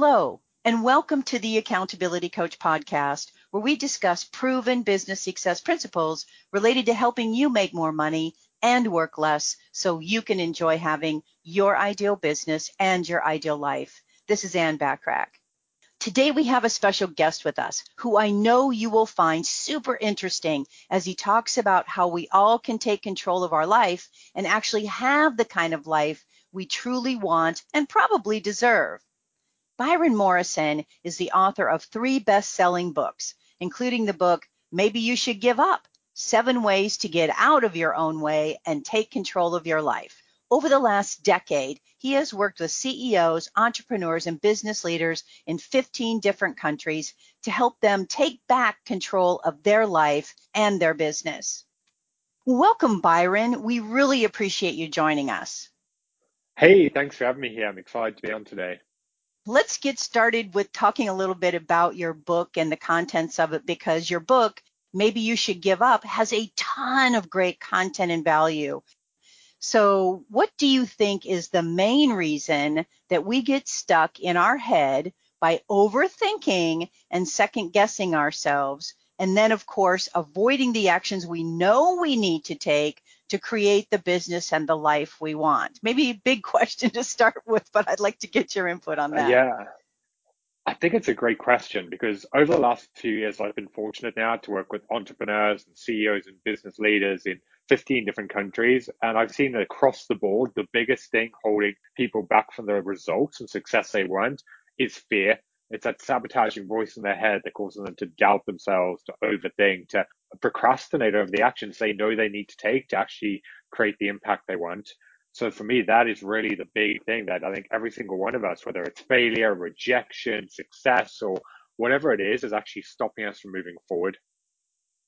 Hello, and welcome to the Accountability Coach podcast, where we discuss proven business success principles related to helping you make more money and work less so you can enjoy having your ideal business and your ideal life. This is Anne Bachrach. Today we have a special guest with us who I know you will find super interesting as he talks about how we all can take control of our life and actually have the kind of life we truly want and probably deserve. Byron Morrison is the author of 3 best-selling books, including the book, Maybe You Should Give Up, 7 Ways to Get Out of Your Own Way and Take Control of Your Life. Over the last decade, he has worked with CEOs, entrepreneurs, and business leaders in 15 different countries to help them take back control of their life and their business. Welcome, Byron. We really appreciate you joining us. Hey, thanks for having me here. I'm excited to be on today. Let's get started with talking a little bit about your book and the contents of it, because your book, Maybe You Should Give Up, has a ton of great content and value. So what do you think is the main reason that we get stuck in our head by overthinking and second-guessing ourselves, and then, of course, avoiding the actions we know we need to take to create the business and the life we want? Maybe a big question to start with, but I'd like to get your input on that. Yeah, I think it's a great question, because over the last few years, I've been fortunate now to work with entrepreneurs and CEOs and business leaders in 15 different countries. And I've seen that across the board, the biggest thing holding people back from their results and success they want is fear. It's that sabotaging voice in their head that causes them to doubt themselves, to overthink, to procrastinate over the actions they know they need to take to actually create the impact they want. So for me, that is really the big thing that I think every single one of us, whether it's failure, rejection, success, or whatever it is actually stopping us from moving forward.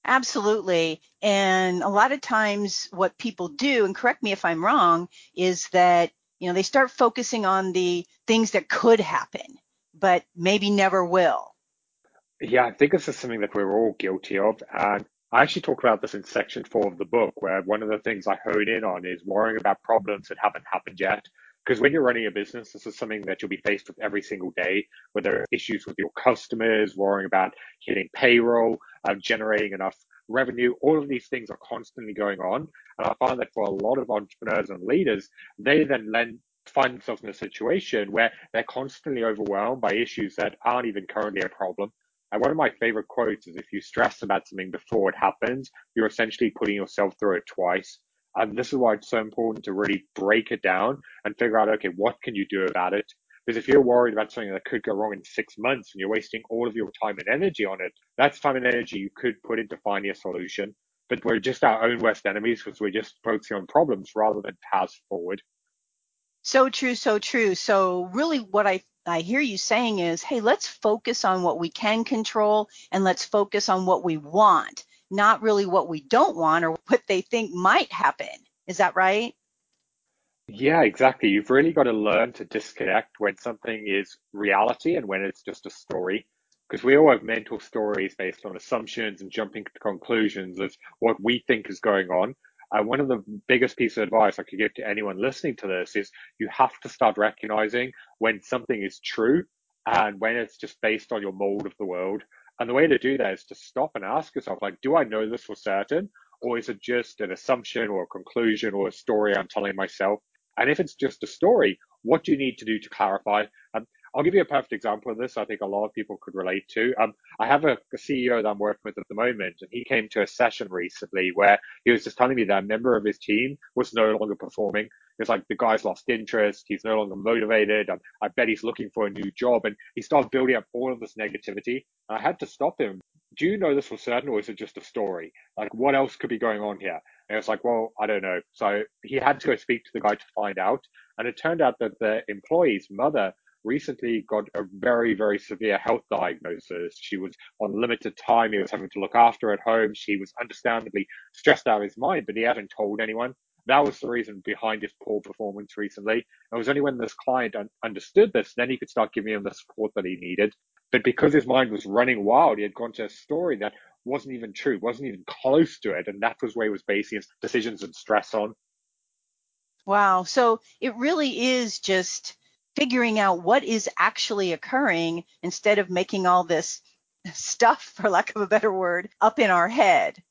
Absolutely. And a lot of times what people do, and correct me if I'm wrong, is that, they start focusing on the things that could happen, but maybe never will. Yeah, I think this is something that we're all guilty of. And I actually talk about this in section 4 of the book, where one of the things I hone in on is worrying about problems that haven't happened yet. Because when you're running a business, this is something that you'll be faced with every single day, whether issues with your customers, worrying about hitting payroll, generating enough revenue. All of these things are constantly going on. And I find that for a lot of entrepreneurs and leaders, they then find themselves in a situation where they're constantly overwhelmed by issues that aren't even currently a problem. And one of my favorite quotes is, if you stress about something before it happens, you're essentially putting yourself through it twice. And this is why it's so important to really break it down and figure out, okay, what can you do about it? Because if you're worried about something that could go wrong in 6 months and you're wasting all of your time and energy on it, that's time and energy you could put into finding a solution. But we're just our own worst enemies, because we're just focusing on problems rather than paths forward. So true, so true. So really what I hear you saying is, hey, let's focus on what we can control, and let's focus on what we want, not really what we don't want or what they think might happen. Is that right? Yeah, exactly. You've really got to learn to disconnect when something is reality and when it's just a story. Because we all have mental stories based on assumptions and jumping to conclusions of what we think is going on. And one of the biggest pieces of advice I could give to anyone listening to this is you have to start recognizing when something is true and when it's just based on your mold of the world. And the way to do that is to stop and ask yourself, like, do I know this for certain? Or is it just an assumption or a conclusion or a story I'm telling myself? And if it's just a story, what do you need to do to clarify? I'll give you a perfect example of this. I think a lot of people could relate to. I have a CEO that I'm working with at the moment, and he came to a session recently where he was just telling me that a member of his team was no longer performing. It's like the guy's lost interest. He's no longer motivated. I bet he's looking for a new job. And he started building up all of this negativity. And I had to stop him. Do you know this for certain, or is it just a story? Like, what else could be going on here? And it's like, well, I don't know. So he had to go speak to the guy to find out. And it turned out that the employee's mother recently got a very, very severe health diagnosis. She was on limited time. He was having to look after her at home. She was understandably stressed out of his mind, but he hadn't told anyone. That was the reason behind his poor performance recently. And it was only when this client understood this, then he could start giving him the support that he needed. But because his mind was running wild, he had gone to a story that wasn't even true, wasn't even close to it. And that was where he was basing his decisions and stress on. Wow. So it really is just figuring out what is actually occurring instead of making all this stuff, for lack of a better word, up in our head.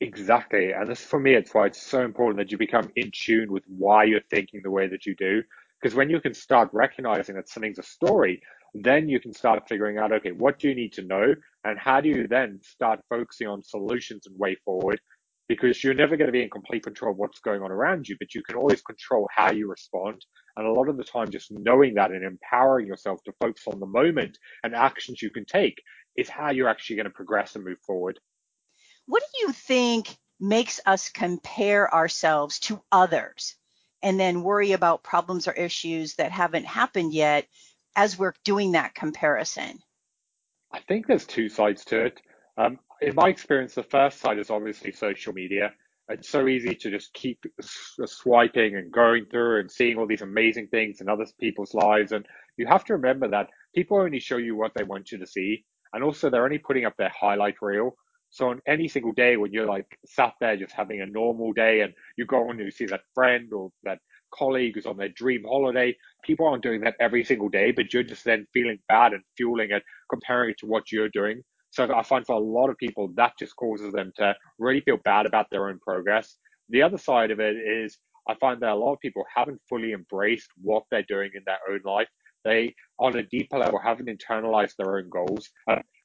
Exactly. And this, for me, it's why it's so important that you become in tune with why you're thinking the way that you do. Because when you can start recognizing that something's a story, then you can start figuring out, okay, what do you need to know? And how do you then start focusing on solutions and way forward? Because you're never going to be in complete control of what's going on around you, but you can always control how you respond. And a lot of the time, just knowing that and empowering yourself to focus on the moment and actions you can take is how you're actually going to progress and move forward. What do you think makes us compare ourselves to others and then worry about problems or issues that haven't happened yet as we're doing that comparison? I think there's two sides to it. In my experience, the first side is obviously social media. It's so easy to just keep swiping and going through and seeing all these amazing things in other people's lives. And you have to remember that people only show you what they want you to see. And also, they're only putting up their highlight reel. So on any single day when you're like sat there just having a normal day and you go on and you see that friend or that colleague who's on their dream holiday, people aren't doing that every single day, but you're just then feeling bad and fueling it, comparing it to what you're doing. So I find for a lot of people, that just causes them to really feel bad about their own progress. The other side of it is I find that a lot of people haven't fully embraced what they're doing in their own life. They, on a deeper level, haven't internalized their own goals.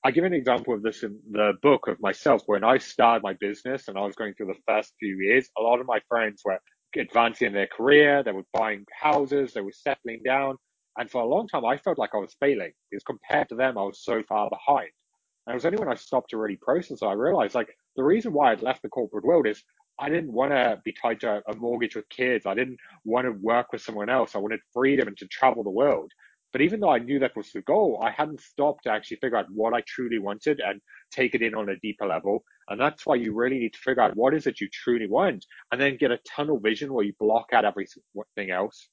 I give an example of this in the book of myself. When I started my business and I was going through the first few years, a lot of my friends were advancing in their career. They were buying houses. They were settling down. And for a long time, I felt like I was failing because compared to them, I was so far behind. And it was only when I stopped to really process it, I realized like the reason why I'd left the corporate world is I didn't want to be tied to a mortgage with kids. I didn't want to work with someone else. I wanted freedom and to travel the world. But even though I knew that was the goal, I hadn't stopped to actually figure out what I truly wanted and take it in on a deeper level. And that's why you really need to figure out what is it you truly want and then get a tunnel vision where you block out everything else.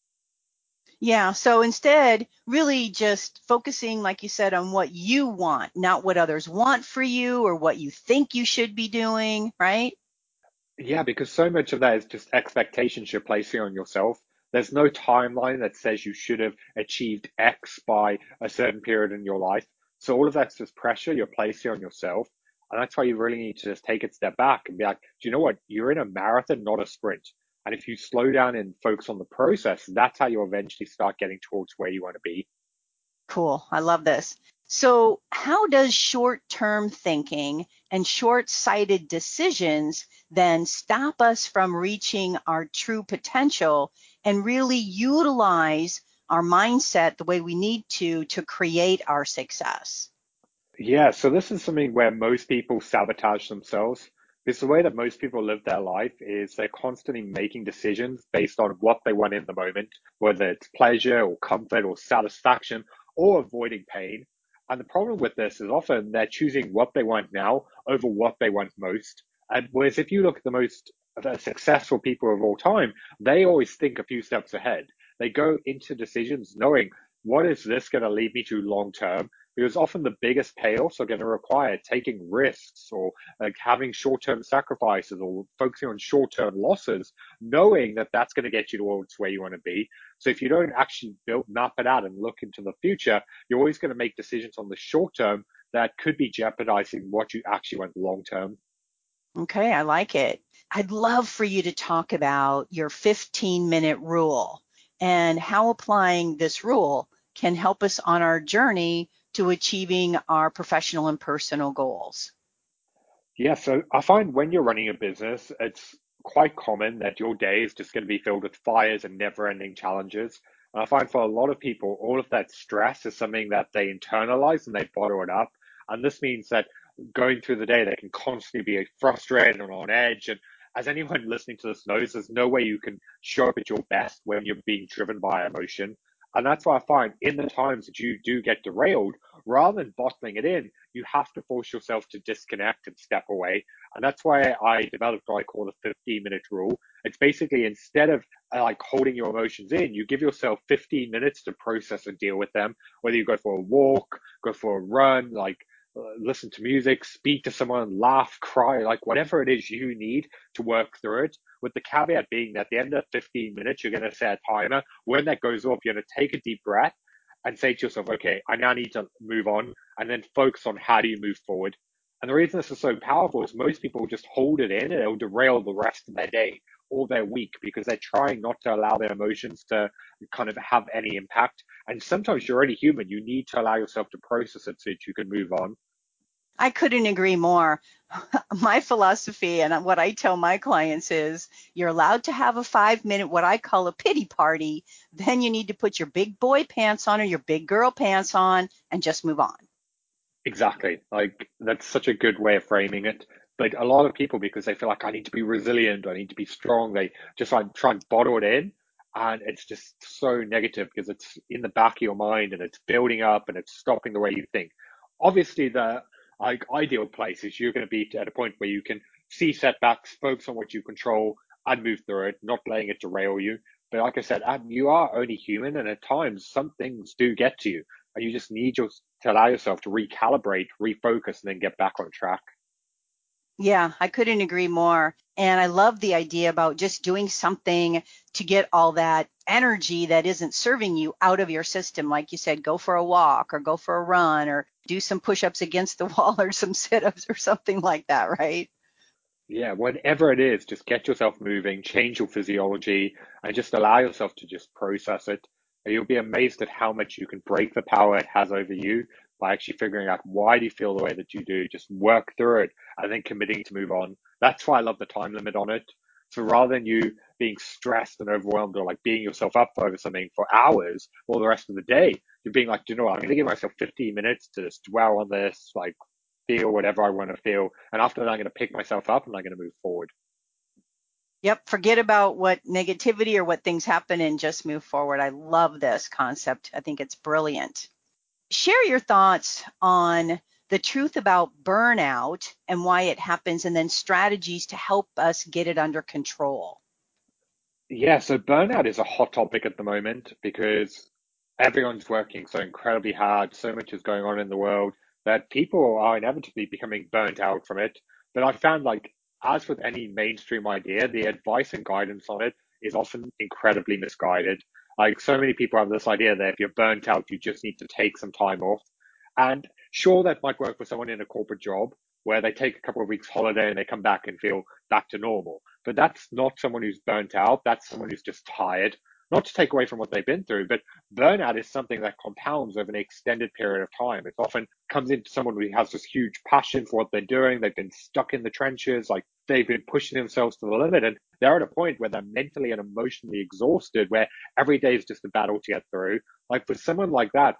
Yeah. So instead, really just focusing, like you said, on what you want, not what others want for you or what you think you should be doing, right? Yeah, because so much of that is just expectations you're placing on yourself. There's no timeline that says you should have achieved X by a certain period in your life. So all of that's just pressure you're placing on yourself. And that's why you really need to just take a step back and be like, do you know what? You're in a marathon, not a sprint. And if you slow down and focus on the process, that's how you eventually start getting towards where you want to be. Cool. I love this. So how does short-term thinking and short-sighted decisions then stop us from reaching our true potential and really utilize our mindset the way we need to create our success? Yeah. So this is something where most people sabotage themselves. It's the way that most people live their life is they're constantly making decisions based on what they want in the moment, whether it's pleasure or comfort or satisfaction or avoiding pain. And the problem with this is often they're choosing what they want now over what they want most. And whereas if you look at the most successful people of all time, they always think a few steps ahead. They go into decisions knowing what is this going to lead me to long term? Because often the biggest payoffs are going to require taking risks or like having short-term sacrifices or focusing on short-term losses, knowing that that's going to get you towards where you want to be. So if you don't actually map it out and look into the future, you're always going to make decisions on the short term that could be jeopardizing what you actually want long term. Okay, I like it. I'd love for you to talk about your 15-minute rule and how applying this rule can help us on our journey to achieving our professional and personal goals? Yeah, so I find when you're running a business, it's quite common that your day is just going to be filled with fires and never-ending challenges. And I find for a lot of people, all of that stress is something that they internalize and they bottle it up. And this means that going through the day, they can constantly be frustrated and on edge. And as anyone listening to this knows, there's no way you can show up at your best when you're being driven by emotion. And that's why I find in the times that you do get derailed, rather than bottling it in, you have to force yourself to disconnect and step away. And that's why I developed what I call the 15-minute rule. It's basically instead of like holding your emotions in, you give yourself 15 minutes to process and deal with them, whether you go for a walk, go for a run, like listen to music, speak to someone, laugh, cry, like whatever it is you need to work through it, with the caveat being that at the end of 15 minutes, you're going to set a timer. When that goes off, you're going to take a deep breath and say to yourself, okay, I now need to move on, and then focus on how do you move forward. And the reason this is so powerful is most people just hold it in and it'll derail the rest of their day or their week because they're trying not to allow their emotions to kind of have any impact. And sometimes you're only human. You need to allow yourself to process it so that you can move on. I couldn't agree more. My philosophy and what I tell my clients is you're allowed to have a 5-minute, what I call a pity party. Then you need to put your big boy pants on or your big girl pants on and just move on. Exactly. Like, that's such a good way of framing it. But a lot of people, because they feel like I need to be resilient, I need to be strong, they just like try and bottle it in. And it's just so negative because it's in the back of your mind and it's building up and it's stopping the way you think. Obviously, the like ideal place is you're going to be at a point where you can see setbacks, focus on what you control and move through it, not letting it derail you. But like I said, you are only human. And at times, some things do get to you. And you just need to allow yourself to recalibrate, refocus, and then get back on track. Yeah, I couldn't agree more. And I love the idea about just doing something to get all that energy that isn't serving you out of your system. Like you said, go for a walk or go for a run or do some push-ups against the wall or some sit-ups or something like that, right? Yeah, whatever it is, just get yourself moving, change your physiology, and just allow yourself to just process it. You'll be amazed at how much you can break the power it has over you by actually figuring out why do you feel the way that you do, just work through it and then committing to move on. That's why I love the time limit on it. So rather than you being stressed and overwhelmed or like beating yourself up over something for hours or the rest of the day, you're being like, you know what, I'm going to give myself 15 minutes to just dwell on this, like feel whatever I want to feel. And after that, I'm going to pick myself up and I'm going to move forward. Yep. Forget about what negativity or what things happen and just move forward. I love this concept. I think it's brilliant. Share your thoughts on the truth about burnout and why it happens, and then strategies to help us get it under control. Yeah. So burnout is a hot topic at the moment because everyone's working so incredibly hard. So much is going on in the world that people are inevitably becoming burnt out from it. But I found, like, as with any mainstream idea, the advice and guidance on it is often incredibly misguided. Like, so many people have this idea that if you're burnt out, you just need to take some time off. And sure, that might work for someone in a corporate job where they take a couple of weeks holiday and they come back and feel back to normal. But that's not someone who's burnt out. That's someone who's just tired. Not to take away from what they've been through, but burnout is something that compounds over an extended period of time. It often comes into someone who has this huge passion for what they're doing. They've been stuck in the trenches, like they've been pushing themselves to the limit. And they're at a point where they're mentally and emotionally exhausted, where every day is just a battle to get through. Like, for someone like that,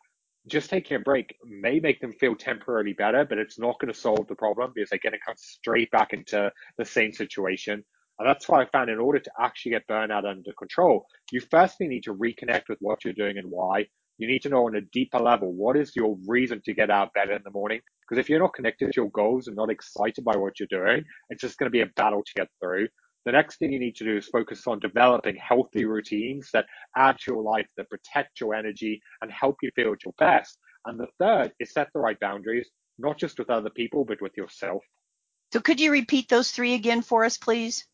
just taking a break may make them feel temporarily better, but it's not going to solve the problem because they're going to come straight back into the same situation. And that's why I found in order to actually get burnout under control, you firstly need to reconnect with what you're doing and why. You need to know on a deeper level, what is your reason to get out of bed in the morning? Because if you're not connected to your goals and not excited by what you're doing, it's just going to be a battle to get through. The next thing you need to do is focus on developing healthy routines that add to your life, that protect your energy and help you feel at your best. And the third is set the right boundaries, not just with other people, but with yourself. So could you repeat those three again for us, please?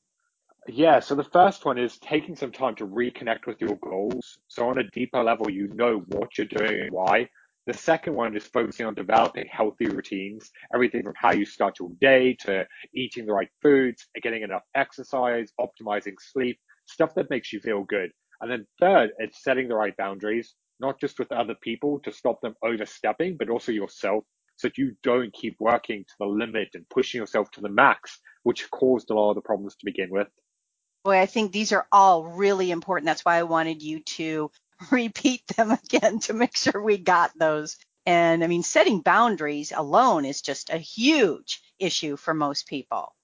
Yeah, so the first one is taking some time to reconnect with your goals. So on a deeper level, you know what you're doing and why. The second one is focusing on developing healthy routines, everything from how you start your day to eating the right foods, getting enough exercise, optimizing sleep, stuff that makes you feel good. And then third, it's setting the right boundaries, not just with other people to stop them overstepping, but also yourself, so that you don't keep working to the limit and pushing yourself to the max, which caused a lot of the problems to begin with. Boy, I think these are all really important. That's why I wanted you to repeat them again to make sure we got those. And I mean, setting boundaries alone is just a huge issue for most people.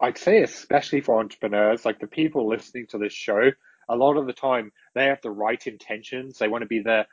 I'd say especially for entrepreneurs, like the people listening to this show, a lot of the time they have the right intentions. They want to be the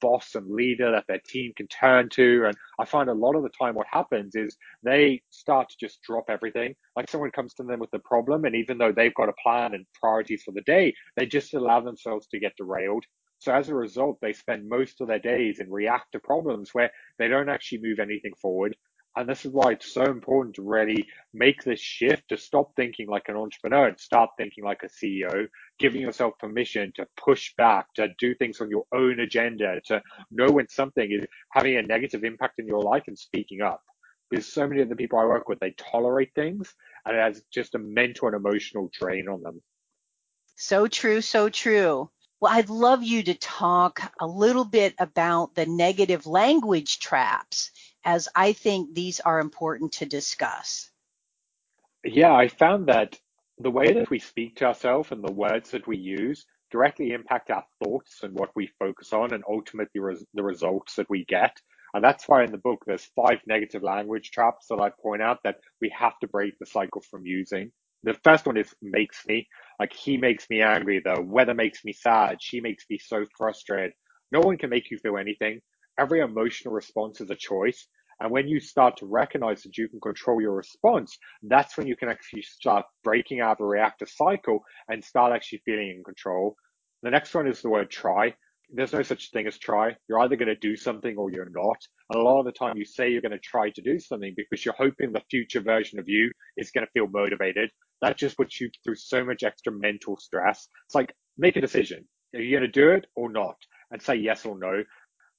boss and leader that their team can turn to. And I find a lot of the time what happens is they start to just drop everything. Like, someone comes to them with a problem, and even though they've got a plan and priorities for the day, they just allow themselves to get derailed. So as a result, they spend most of their days and react to problems where they don't actually move anything forward. And this is why it's so important to really make this shift to stop thinking like an entrepreneur and start thinking like a CEO, giving yourself permission to push back, to do things on your own agenda, to know when something is having a negative impact in your life and speaking up. Because so many of the people I work with, they tolerate things, and it has just a mental and emotional drain on them. So true, so true. Well, I'd love you to talk a little bit about the negative language traps, as I think these are important to discuss. Yeah, I found that the way that we speak to ourselves and the words that we use directly impact our thoughts and what we focus on, and ultimately the results that we get. And that's why in the book, there's 5 negative language traps that I point out that we have to break the cycle from using. The first one is makes me. Like, he makes me angry, the weather makes me sad, she makes me so frustrated. No one can make you feel anything. Every emotional response is a choice. And when you start to recognize that you can control your response, that's when you can actually start breaking out the reactive cycle and start actually feeling in control. The next one is the word try. There's no such thing as try. You're either going to do something or you're not. And a lot of the time you say you're going to try to do something because you're hoping the future version of you is going to feel motivated. That just puts you through so much extra mental stress. It's like, make a decision. Are you going to do it or not? And say yes or no.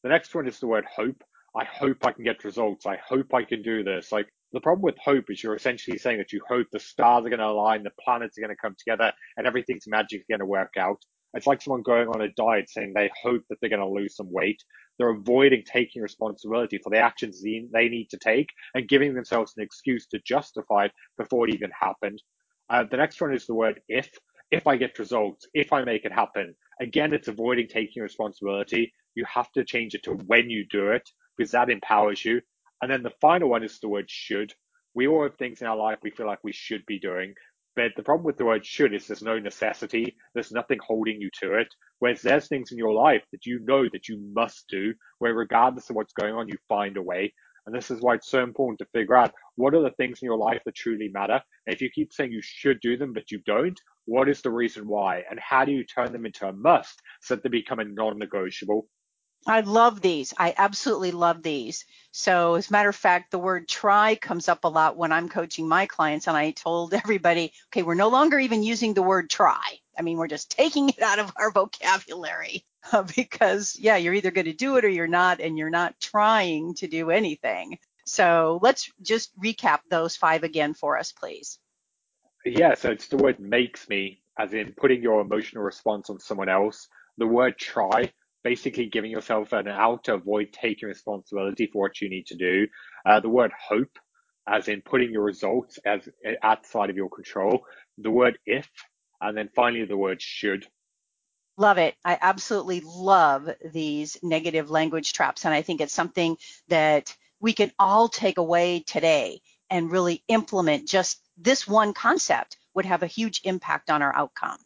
The next one is the word hope. I hope I can get results. I hope I can do this. Like, the problem with hope is you're essentially saying that you hope the stars are going to align, the planets are going to come together, and everything's magically going to work out. It's like someone going on a diet saying they hope that they're going to lose some weight. They're avoiding taking responsibility for the actions they need to take and giving themselves an excuse to justify it before it even happened. The next one is the word if. If I get results, if I make it happen. Again, it's avoiding taking responsibility. You have to change it to when you do it, because that empowers you. And then the final one is the word should. We all have things in our life we feel like we should be doing. But the problem with the word should is there's no necessity. There's nothing holding you to it. Whereas there's things in your life that you know that you must do, where regardless of what's going on, you find a way. And this is why it's so important to figure out what are the things in your life that truly matter. And if you keep saying you should do them, but you don't, what is the reason why? And how do you turn them into a must so that they become a non-negotiable? I love these. I absolutely love these. So as a matter of fact, the word try comes up a lot when I'm coaching my clients. And I told everybody, okay, we're no longer even using the word try. I mean, we're just taking it out of our vocabulary because, yeah, you're either going to do it or you're not, and you're not trying to do anything. So let's just recap those 5 again for us, please. Yeah, so it's the word makes me, as in putting your emotional response on someone else. The word try, basically giving yourself an out to avoid taking responsibility for what you need to do. The word hope, as in putting your results as outside of your control. The word if, and then finally the word should. Love it. I absolutely love these negative language traps. And I think it's something that we can all take away today and really implement. Just this one concept would have a huge impact on our outcome.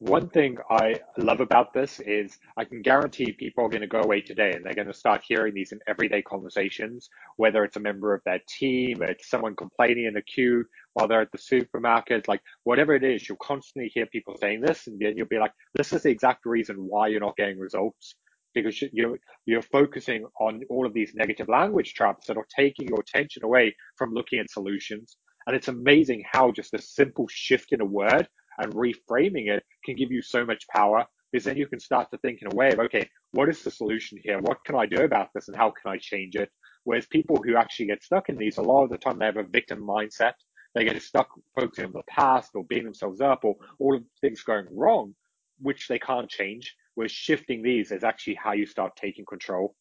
One thing I love about this is I can guarantee people are going to go away today and they're going to start hearing these in everyday conversations, whether it's a member of their team, it's someone complaining in the queue while they're at the supermarket, like whatever it is, you'll constantly hear people saying this, and then you'll be like, this is the exact reason why you're not getting results, because you're focusing on all of these negative language traps that are taking your attention away from looking at solutions. And it's amazing how just a simple shift in a word and reframing it can give you so much power, because then you can start to think in a way of, okay, what is the solution here? What can I do about this and how can I change it? Whereas people who actually get stuck in these, a lot of the time they have a victim mindset. They get stuck focusing on the past or beating themselves up or all of the things going wrong, which they can't change. Whereas shifting these is actually how you start taking control.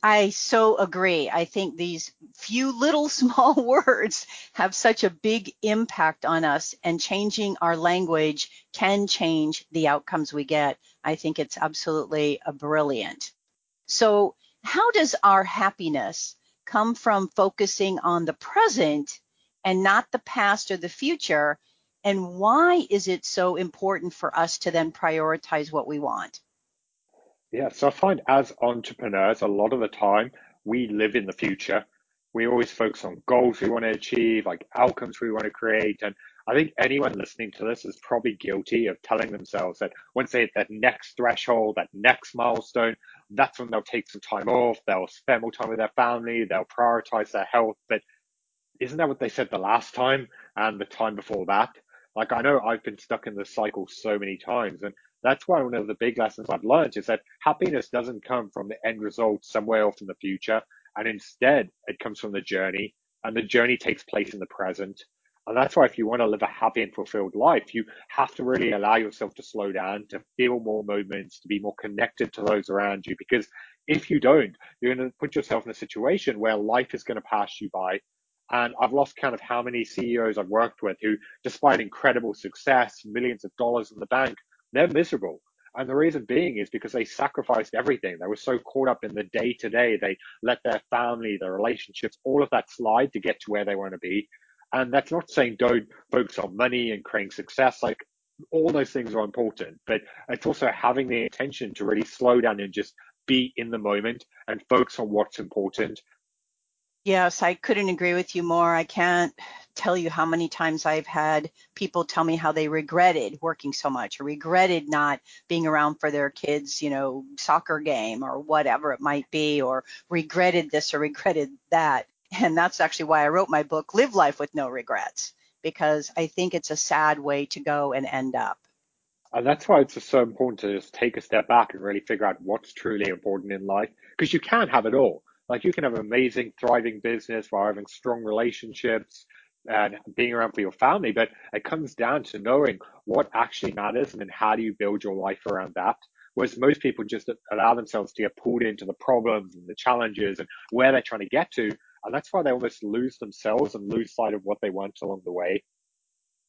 I so agree. I think these few little small words have such a big impact on us, and changing our language can change the outcomes we get. I think it's absolutely brilliant. So how does our happiness come from focusing on the present and not the past or the future? And why is it so important for us to then prioritize what we want? Yeah, so I find as entrepreneurs, a lot of the time we live in the future. We always focus on goals we want to achieve, like outcomes we want to create. And I think anyone listening to this is probably guilty of telling themselves that once they hit that next threshold, that next milestone, that's when they'll take some time off, they'll spend more time with their family, they'll prioritize their health. But isn't that what they said the last time and the time before that? Like, I know I've been stuck in this cycle so many times, and that's why one of the big lessons I've learned is that happiness doesn't come from the end result somewhere off in the future, and instead it comes from the journey, and the journey takes place in the present. And that's why if you want to live a happy and fulfilled life, you have to really allow yourself to slow down, to feel more moments, to be more connected to those around you. Because if you don't, you're going to put yourself in a situation where life is going to pass you by. And I've lost count of how many CEOs I've worked with who, despite incredible success, millions of dollars in the bank, they're miserable. And the reason being is because they sacrificed everything. They were so caught up in the day-to-day. They let their family, their relationships, all of that slide to get to where they want to be. And that's not saying don't focus on money and creating success. Like, all those things are important, but it's also having the intention to really slow down and just be in the moment and focus on what's important. Yes, I couldn't agree with you more. I can't tell you how many times I've had people tell me how they regretted working so much or regretted not being around for their kids, soccer game or whatever it might be, or regretted this or regretted that. And that's actually why I wrote my book, Live Life with No Regrets, because I think it's a sad way to go and end up. And that's why it's just so important to just take a step back and really figure out what's truly important in life, because you can have it all. Like, you can have an amazing, thriving business while having strong relationships and being around for your family, but it comes down to knowing what actually matters and then how do you build your life around that. Whereas most people just allow themselves to get pulled into the problems and the challenges and where they're trying to get to. And that's why they almost lose themselves and lose sight of what they want along the way.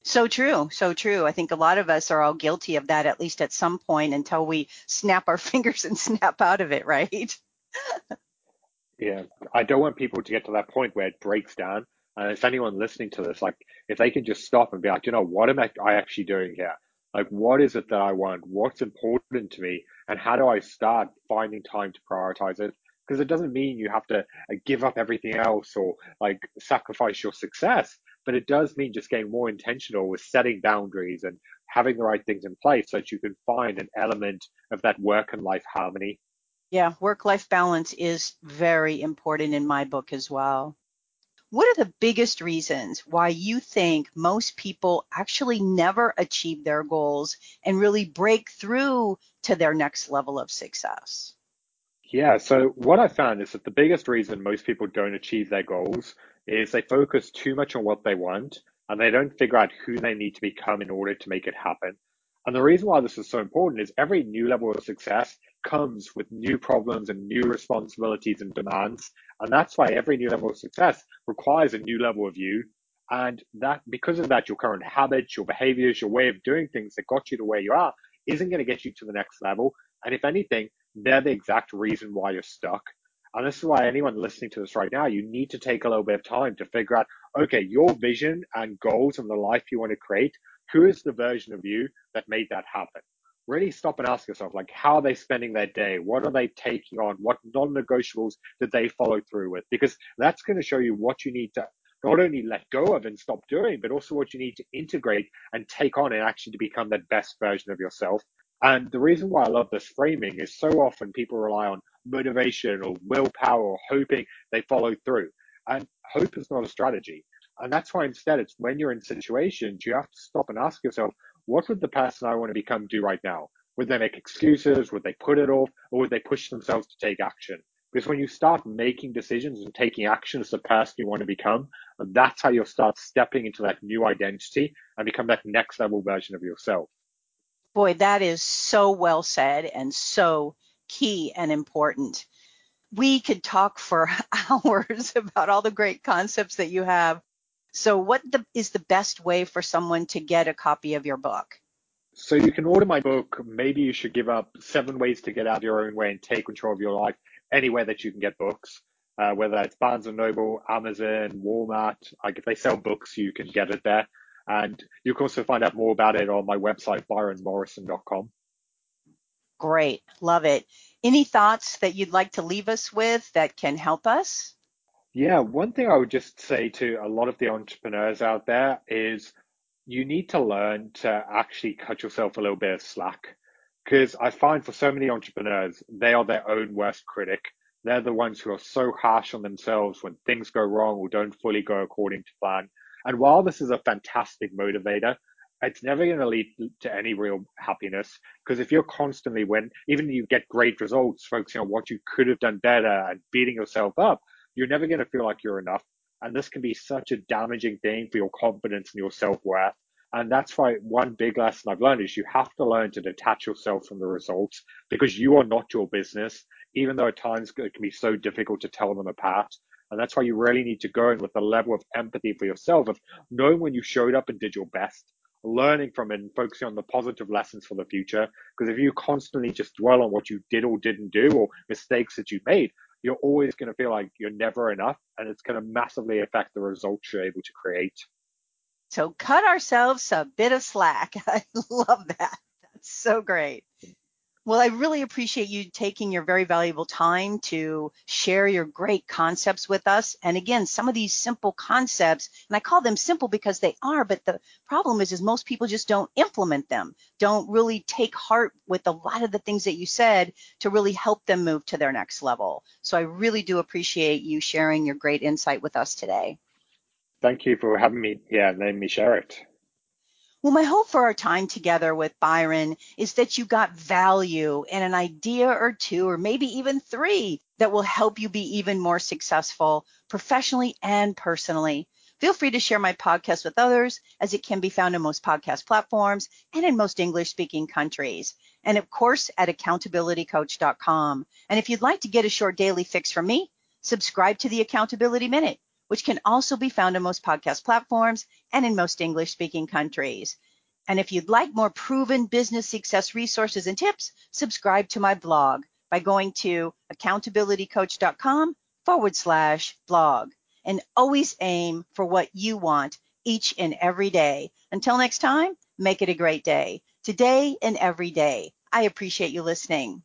So true. So true. I think a lot of us are all guilty of that, at least at some point, until we snap our fingers and snap out of it, right? Yeah. I don't want people to get to that point where it breaks down. And if anyone listening to this, like, if they can just stop and be like, what am I actually doing here? Like, what is it that I want? What's important to me? And how do I start finding time to prioritize it? Because it doesn't mean you have to give up everything else or sacrifice your success, but it does mean just getting more intentional with setting boundaries and having the right things in place so that you can find an element of that work and life harmony. Yeah, work-life balance is very important in my book as well. What are the biggest reasons why you think most people actually never achieve their goals and really break through to their next level of success? Yeah, so what I found is that the biggest reason most people don't achieve their goals is they focus too much on what they want and they don't figure out who they need to become in order to make it happen. And the reason why this is so important is every new level of success comes with new problems and new responsibilities and demands. And that's why every new level of success requires a new level of you. And that, because of that, your current habits, your behaviors, your way of doing things that got you to where you are isn't going to get you to the next level. And if anything, they're the exact reason why you're stuck. And this is why anyone listening to this right now, you need to take a little bit of time to figure out, okay, your vision and goals and the life you want to create, who is the version of you that made that happen? Really stop and ask yourself, how are they spending their day? What are they taking on? What non-negotiables did they follow through with? Because that's going to show you what you need to not only let go of and stop doing, but also what you need to integrate and take on and actually to become that best version of yourself. And the reason why I love this framing is so often people rely on motivation or willpower or hoping they follow through. And hope is not a strategy. And that's why instead it's when you're in situations, you have to stop and ask yourself, what would the person I want to become do right now? Would they make excuses? Would they put it off? Or would they push themselves to take action? Because when you start making decisions and taking action as the person you want to become, that's how you'll start stepping into that new identity and become that next level version of yourself. Boy, that is so well said and so key and important. We could talk for hours about all the great concepts that you have. So what is the best way for someone to get a copy of your book? So you can order my book, Maybe You Should Give Up, 7 Ways to Get Out of Your Own Way and Take Control of Your Life, anywhere that you can get books, whether it's Barnes & Noble, Amazon, Walmart. If they sell books, you can get it there. And you can also find out more about it on my website, ByronMorrison.com. Great. Love it. Any thoughts that you'd like to leave us with that can help us? Yeah. One thing I would just say to a lot of the entrepreneurs out there is you need to learn to actually cut yourself a little bit of slack, because I find for so many entrepreneurs, they are their own worst critic. They're the ones who are so harsh on themselves when things go wrong or don't fully go according to plan. And while this is a fantastic motivator, it's never going to lead to any real happiness, because if you're constantly, when even you get great results, focusing on what you could have done better and beating yourself up, you're never going to feel like you're enough. And this can be such a damaging thing for your confidence and your self-worth. And that's why one big lesson I've learned is you have to learn to detach yourself from the results, because you are not your business, even though at times it can be so difficult to tell them apart. And that's why you really need to go in with a level of empathy for yourself, of knowing when you showed up and did your best, learning from it and focusing on the positive lessons for the future. Because if you constantly just dwell on what you did or didn't do or mistakes that you made, you're always going to feel like you're never enough, and it's going to massively affect the results you're able to create. So cut ourselves a bit of slack. I love that. That's so great. Well, I really appreciate you taking your very valuable time to share your great concepts with us. And again, some of these simple concepts, and I call them simple because they are, but the problem is most people just don't implement them, don't really take heart with a lot of the things that you said to really help them move to their next level. So I really do appreciate you sharing your great insight with us today. Thank you for having me here and letting me share it. Well, my hope for our time together with Byron is that you got value and an idea or two, or maybe even three, that will help you be even more successful professionally and personally. Feel free to share my podcast with others, as it can be found in most podcast platforms and in most English-speaking countries. And of course, at accountabilitycoach.com. And if you'd like to get a short daily fix from me, subscribe to the Accountability Minute, which can also be found on most podcast platforms and in most English-speaking countries. And if you'd like more proven business success resources and tips, subscribe to my blog by going to accountabilitycoach.com/blog. And always aim for what you want each and every day. Until next time, make it a great day, today and every day. I appreciate you listening.